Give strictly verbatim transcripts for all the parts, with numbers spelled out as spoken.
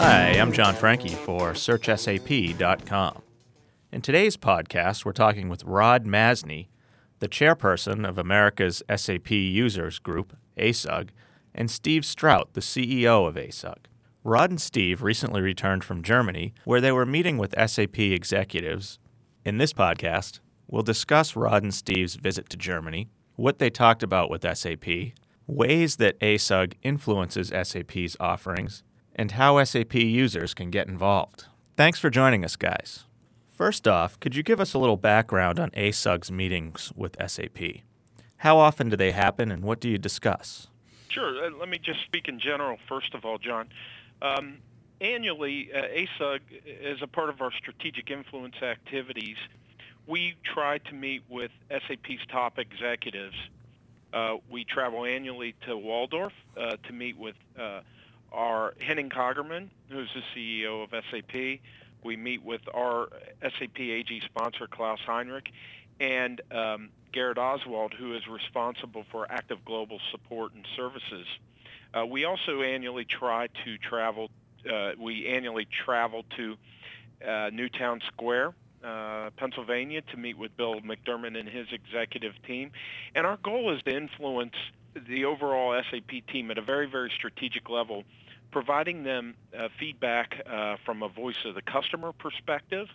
Hi, I'm John Franke for search S A P dot com. In today's podcast, we're talking with Rod Masney, the chairperson of America's S A P Users Group, A S U G, and Steve Strout, the C E O of A S U G. Rod and Steve recently returned from Germany, where they were meeting with S A P executives. In this podcast, we'll discuss Rod and Steve's visit to Germany, what they talked about with S A P, ways that A S U G influences S A P's offerings, and how S A P users can get involved. Thanks for joining us, guys. First off, could you give us a little background on A S U G's meetings with S A P? How often do they happen, and what do you discuss? Sure. Let me just speak in general, first of all, John. Um, annually, uh, A S U G, as a part of our strategic influence activities, we try to meet with S A P's top executives. Uh, we travel annually to Waldorf uh, to meet with uh, our Henning Kogerman, who's the C E O of S A P. We meet with our S A P A G sponsor, Klaus Heinrich, and um, Garrett Oswald, who is responsible for active global support and services. Uh, we also annually try to travel, uh, we annually travel to uh, Newtown Square, uh, Pennsylvania, to meet with Bill McDermott and his executive team. And our goal is to influence the overall S A P team at a very, very strategic level, providing them uh, feedback uh, from a voice of the customer perspective,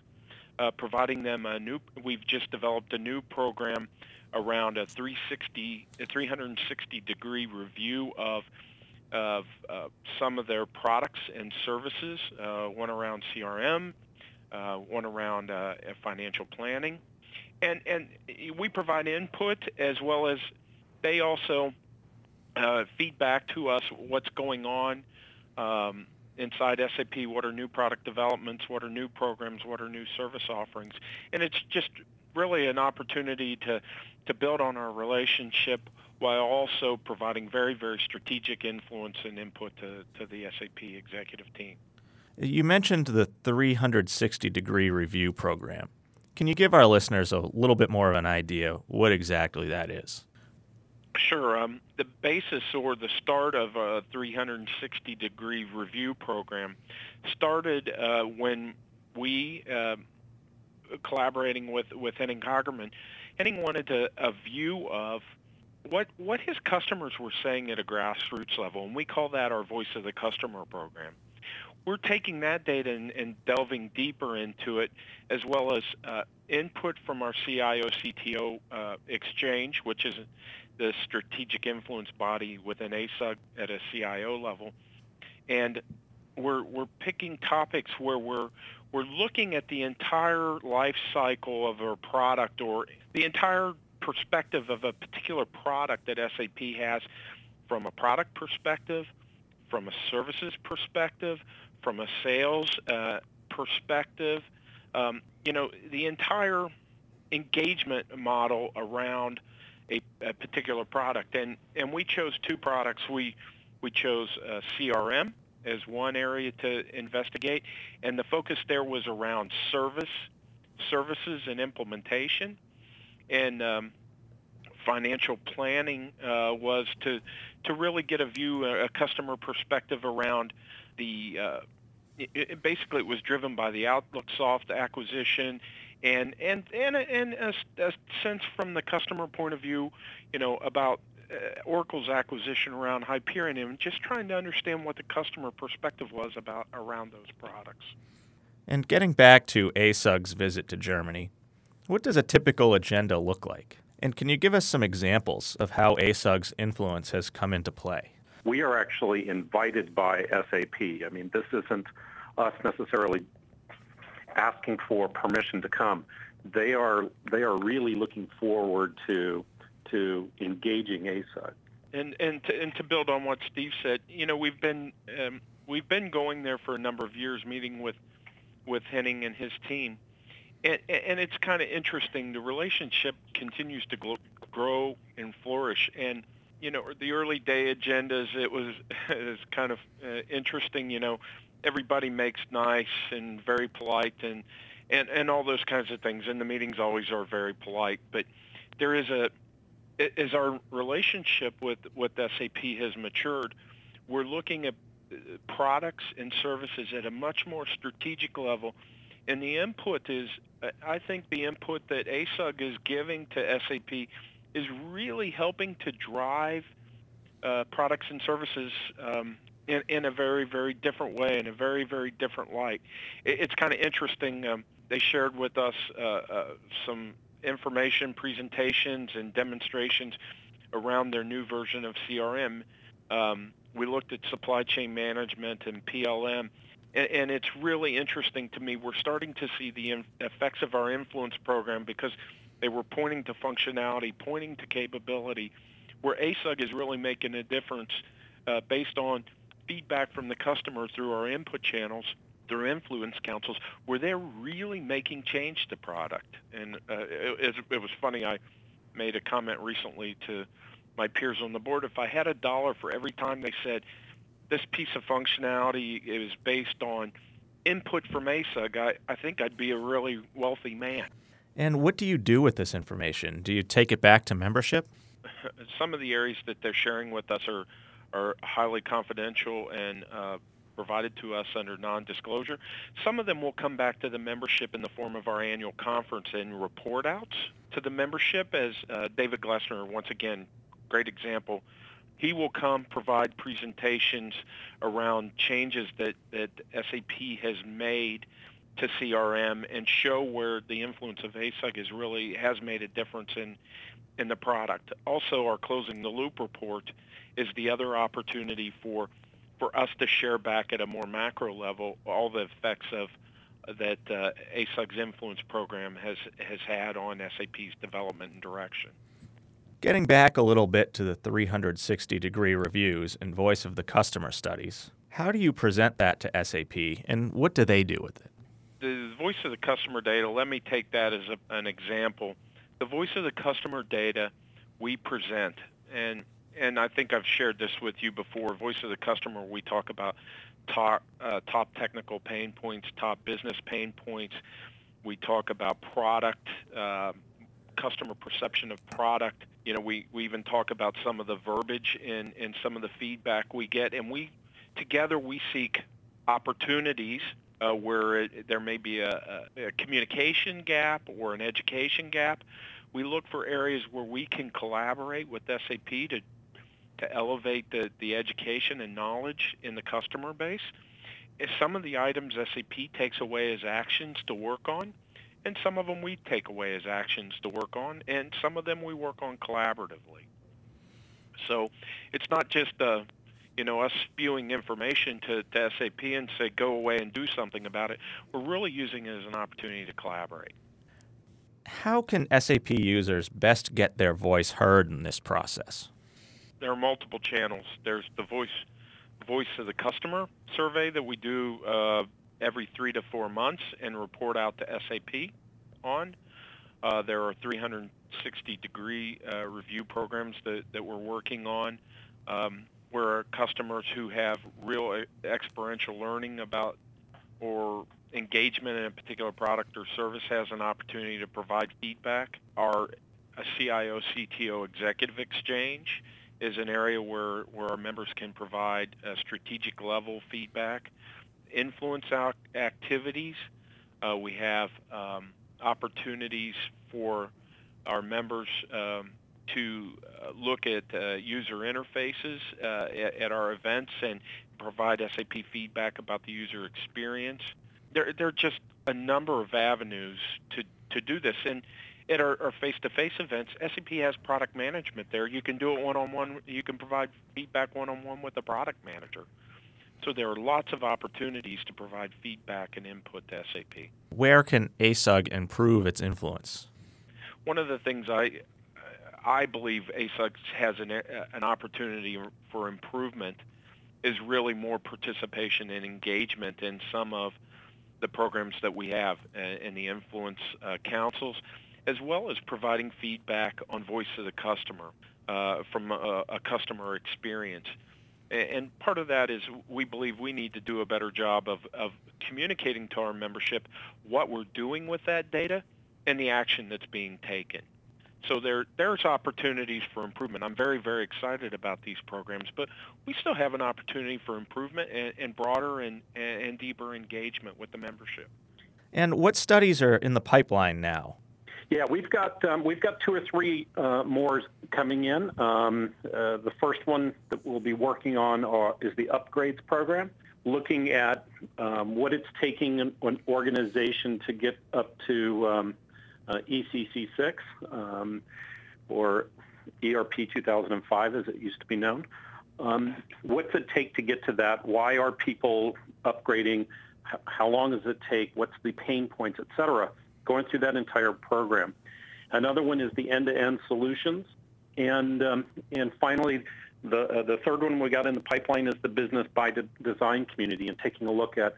uh, providing them a new, we've just developed a new program around a three sixty, a three sixty degree review of, of uh, some of their products and services, uh, one around C R M, uh, one around uh, financial planning. And, and we provide input, as well as they also uh, feedback to us what's going on Um, inside S A P, what are new product developments, what are new programs, what are new service offerings. And it's just really an opportunity to, to build on our relationship while also providing very, very strategic influence and input to, to the S A P executive team. You mentioned the three sixty degree review program. Can you give our listeners a little bit more of an idea what exactly that is? Sure. Um, the basis or the start of a three sixty degree review program started uh, when we, uh, collaborating with, with Henning Kogerman, Henning wanted a, a view of what what his customers were saying at a grassroots level, and we call that our Voice of the Customer program. We're taking that data and, and delving deeper into it, as well as uh, input from our C I O C T O uh, exchange, which is the strategic influence body within A S U G at a C I O level. And we're we're picking topics where we're we're looking at the entire life cycle of our product, or the entire perspective of a particular product that S A P has, from a product perspective, from a services perspective, from a sales uh, perspective. Um, you know, the entire engagement model around A, a particular product, and and we chose two products. We we chose uh, C R M as one area to investigate, and the focus there was around service, services and implementation, and um, financial planning uh, was to to really get a view, a, a customer perspective around the. Uh, it, it basically, it was driven by the OutlookSoft acquisition. And and and, and a, a sense from the customer point of view, you know, about uh, Oracle's acquisition around Hyperion, and just trying to understand what the customer perspective was about around those products. And getting back to A S U G's visit to Germany, what does a typical agenda look like? And can you give us some examples of how A S U G's influence has come into play? We are actually invited by S A P. I mean, this isn't us necessarily asking for permission to come. They are they are really looking forward to to engaging A S U G. And and to, and to build on what Steve said, you know, we've been um, we've been going there for a number of years, meeting with with Henning and his team, and and it's kind of interesting. The relationship continues to grow, grow and flourish. And you know, the early day agendas, it was it was kind of uh, interesting. You know, everybody makes nice and very polite, and, and, and all those kinds of things. And the meetings always are very polite. But there is a, as our relationship with, with S A P has matured, we're looking at products and services at a much more strategic level. And the input is, I think the input that A S U G is giving to S A P is really helping to drive uh, products and services um, in, in a very, very different way, in a very, very different light. It, it's kind of interesting. Um, they shared with us uh, uh, some information, presentations, and demonstrations around their new version of C R M. Um, we looked at supply chain management and P L M. And it's really interesting to me. We're starting to see the effects of our influence program because they were pointing to functionality, pointing to capability, where A S U G is really making a difference uh, based on feedback from the customer through our input channels, through influence councils, where they're really making change to product. And uh, it, it was funny. I made a comment recently to my peers on the board. If I had a dollar for every time they said, this piece of functionality is based on input from A S U G, I, I think I'd be a really wealthy man. And what do you do with this information? Do you take it back to membership? Some of the areas that they're sharing with us are, are highly confidential and uh, provided to us under non-disclosure. Some of them will come back to the membership in the form of our annual conference and report outs to the membership, as uh, David Glessner, once again, great example. He will come provide presentations around changes that, that S A P has made to C R M and show where the influence of A S U G is really has made a difference in, in the product. Also, our Closing the Loop report is the other opportunity for, for us to share back at a more macro level all the effects of that uh, A S U G's influence program has, has had on S A P's development and direction. Getting back a little bit to the three sixty degree reviews and voice of the customer studies, how do you present that to S A P, and what do they do with it? The voice of the customer data, let me take that as a, an example. The voice of the customer data we present, and and I think I've shared this with you before, voice of the customer, we talk about top, uh, top technical pain points, top business pain points. We talk about product, uh, customer perception of product. You know, we, we even talk about some of the verbiage and, and some of the feedback we get. And we, together, we seek opportunities uh, where it, there may be a, a, a communication gap or an education gap. We look for areas where we can collaborate with S A P to, to elevate the, the education and knowledge in the customer base. If some of the items S A P takes away as actions to work on, and some of them we take away as actions to work on, and some of them we work on collaboratively. So it's not just uh, you know us spewing information to, to S A P and say, go away and do something about it. We're really using it as an opportunity to collaborate. How can S A P users best get their voice heard in this process? There are multiple channels. There's the voice, voice of the customer survey that we do uh, every three to four months and report out to S A P on. Uh, there are three sixty degree uh, review programs that, that we're working on um, where our customers who have real experiential learning about or engagement in a particular product or service has an opportunity to provide feedback. Our C I O C T O executive exchange is an area where, where our members can provide uh, strategic level feedback. Influence activities. Uh, we have um, opportunities for our members um, to uh, look at uh, user interfaces uh, at, at our events and provide S A P feedback about the user experience. There, there are just a number of avenues to, to do this. And at our, our face-to-face events, S A P has product management there. You can do it one-on-one. You can provide feedback one-on-one with the product manager. So there are lots of opportunities to provide feedback and input to S A P. Where can A S U G improve its influence? One of the things I I believe A S U G has an, an opportunity for improvement is really more participation and engagement in some of the programs that we have in the influence uh, councils, as well as providing feedback on voice of the customer uh, from a, a customer experience. And part of that is we believe we need to do a better job of, of communicating to our membership what we're doing with that data and the action that's being taken. So there, there's opportunities for improvement. I'm very, very excited about these programs, but we still have an opportunity for improvement and, and broader and, and deeper engagement with the membership. And what studies are in the pipeline now? Yeah, we've got um, we've got two or three uh, more coming in. Um, uh, the first one that we'll be working on are, is the upgrades program, looking at um, what it's taking an, an organization to get up to um, uh, E C C six um, or E R P two thousand five, as it used to be known. Um, what's it take to get to that? Why are people upgrading? H- how long does it take? What's the pain points, et cetera? Going through that entire program. Another one is the end-to-end solutions. And um, and finally, the uh, the third one we got in the pipeline is the business by de- design community, and taking a look at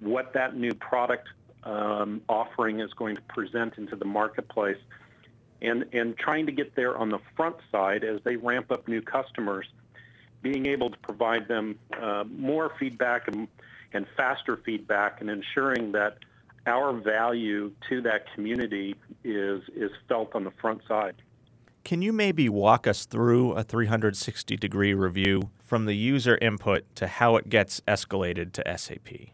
what that new product um, offering is going to present into the marketplace, and, and trying to get there on the front side as they ramp up new customers, being able to provide them uh, more feedback and, and faster feedback, and ensuring that our value to that community is is felt on the front side. Can you maybe walk us through a three sixty degree review from the user input to how it gets escalated to S A P?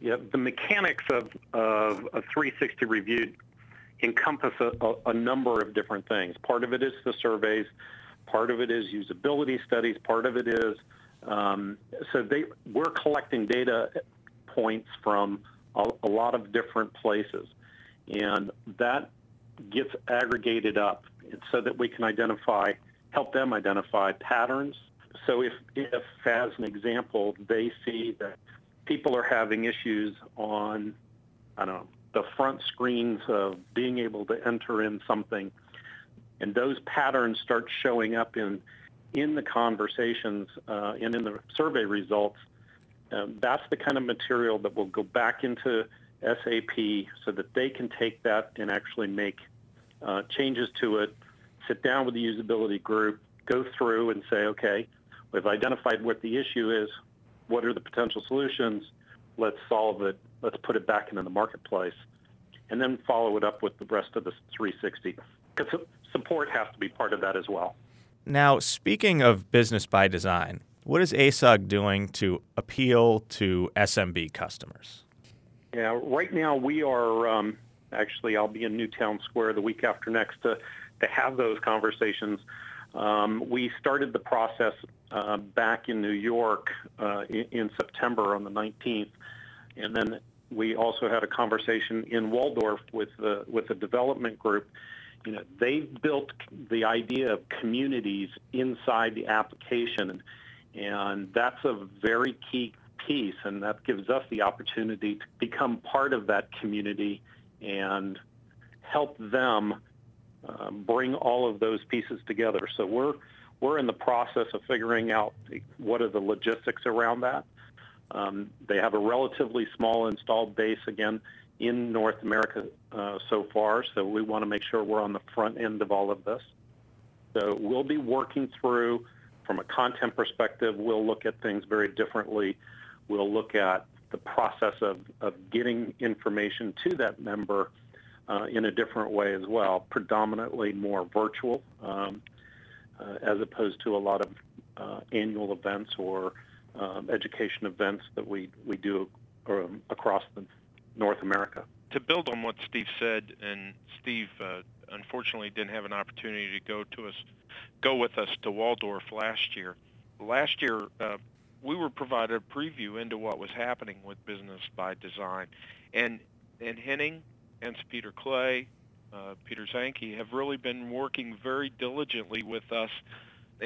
Yeah, the mechanics of, of a three sixty review encompass a, a, a number of different things. Part of it is the surveys, part of it is usability studies, part of it is, um, so they we're collecting data points from a lot of different places, and that gets aggregated up so that we can identify, help them identify patterns. So if, if as an example, they see that people are having issues on, I don't know, the front screens of being able to enter in something, and those patterns start showing up in, in the conversations uh, and in the survey results, Um, that's the kind of material that will go back into S A P so that they can take that and actually make uh, changes to it, sit down with the usability group, go through and say, okay, we've identified what the issue is, what are the potential solutions, let's solve it, let's put it back into the marketplace, and then follow it up with the rest of the three sixty. Because support has to be part of that as well. Now, speaking of business by design, what is A S U G doing to appeal to S M B customers? Yeah, right now we are, um, actually I'll be in Newtown Square the week after next to, to have those conversations. Um, we started the process uh, back in New York uh, in, in September on the nineteenth, and then we also had a conversation in Waldorf with the, with the development group. You know, they've built the idea of communities inside the application, and And that's a very key piece, and that gives us the opportunity to become part of that community and help them uh, bring all of those pieces together. So we're we're in the process of figuring out what are the logistics around that. Um, they have a relatively small installed base, again, in North America uh, so far, so we want to make sure we're on the front end of all of this. So we'll be working through. From a content perspective, we'll look at things very differently. We'll look at the process of, of getting information to that member uh, in a different way as well, predominantly more virtual um, uh, as opposed to a lot of uh, annual events or um, education events that we, we do um, across the North America. To build on what Steve said, and Steve uh, unfortunately didn't have an opportunity to go to us go with us to Waldorf last year. Last year, uh, we were provided a preview into what was happening with Business by Design. And and Henning and Peter Clay, uh, Peter Zanke, have really been working very diligently with us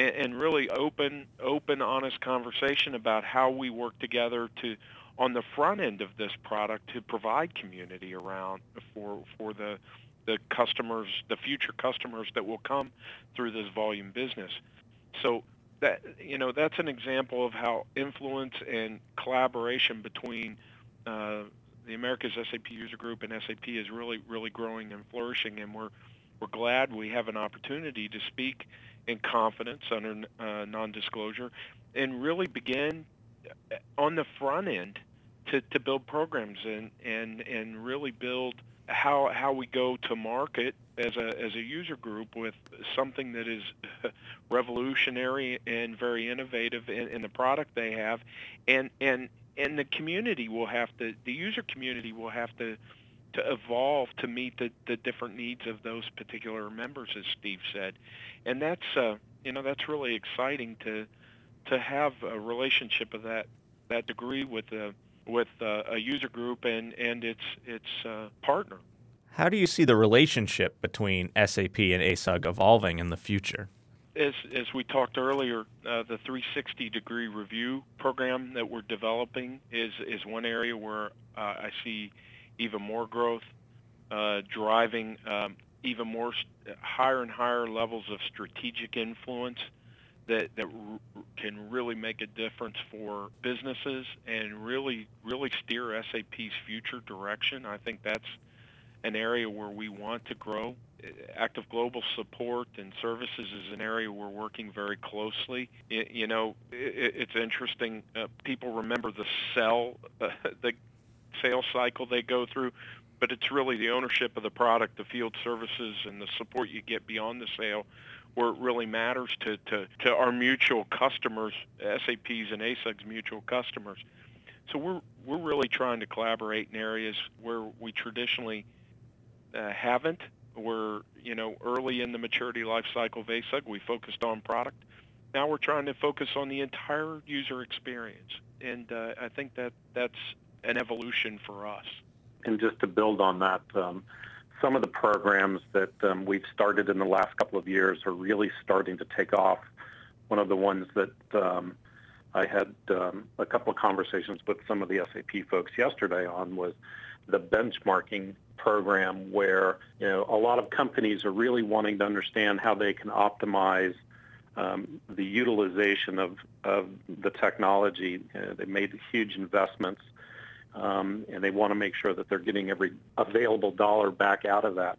and, and really open, open, honest conversation about how we work together to on the front end of this product to provide community around for for the the customers, the future customers that will come through this volume business. So that, you know, that's an example of how influence and collaboration between uh, the Americas S A P User Group and S A P is really, really growing and flourishing, and we're we're glad we have an opportunity to speak in confidence under uh, non-disclosure and really begin on the front end to, to build programs and, and, and really build how how we go to market as a as a user group with something that is revolutionary and very innovative in, in the product they have, and and and the community will have to the user community will have to to evolve to meet the, the different needs of those particular members, as Steve said, and that's uh, you know that's really exciting to to have a relationship of that that degree with a with a, a user group and and its its uh, partner. How do you see the relationship between S A P and A S U G evolving in the future? As as we talked earlier, uh, the three sixty degree review program that we're developing is is one area where uh, I see even more growth, uh, driving um, even more st- higher and higher levels of strategic influence that that r- can really make a difference for businesses and really really steer S A P's future direction. I think that's an area where we want to grow. Active global support and services is an area we're working very closely. It, you know, it, it's interesting. Uh, people remember the sell, uh, the sales cycle they go through, but it's really the ownership of the product, the field services, and the support you get beyond the sale where it really matters to, to, to our mutual customers, S A P's and A S U G's mutual customers. So we're we're really trying to collaborate in areas where we traditionally Uh, haven't. We're, you know, early in the maturity life cycle of A S U G. We focused on product. Now we're trying to focus on the entire user experience. And uh, I think that that's an evolution for us. And just to build on that, um, some of the programs that um, we've started in the last couple of years are really starting to take off. One of the ones that um, I had um, a couple of conversations with some of the S A P folks yesterday on was the benchmarking program, where you know a lot of companies are really wanting to understand how they can optimize um, the utilization of, of the technology. Uh, they made huge investments, um, and they want to make sure that they're getting every available dollar back out of that.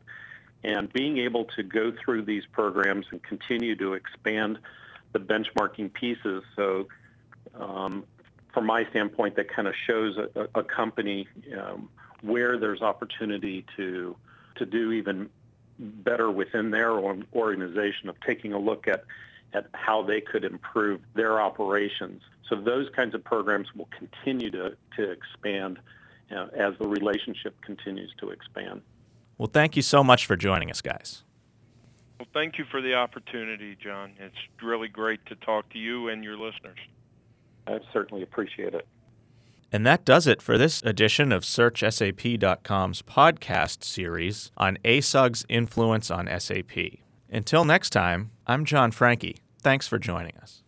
And being able to go through these programs and continue to expand the benchmarking pieces, so um, from my standpoint, that kind of shows a, a company um, where there's opportunity to to do even better within their own organization, of taking a look at, at how they could improve their operations. So those kinds of programs will continue to, to expand you know, as the relationship continues to expand. Well, thank you so much for joining us, guys. Well, thank you for the opportunity, John. It's really great to talk to you and your listeners. I certainly appreciate it. And that does it for this edition of search sap dot com's podcast series on A S U G's influence on S A P. Until next time, I'm John Franke. Thanks for joining us.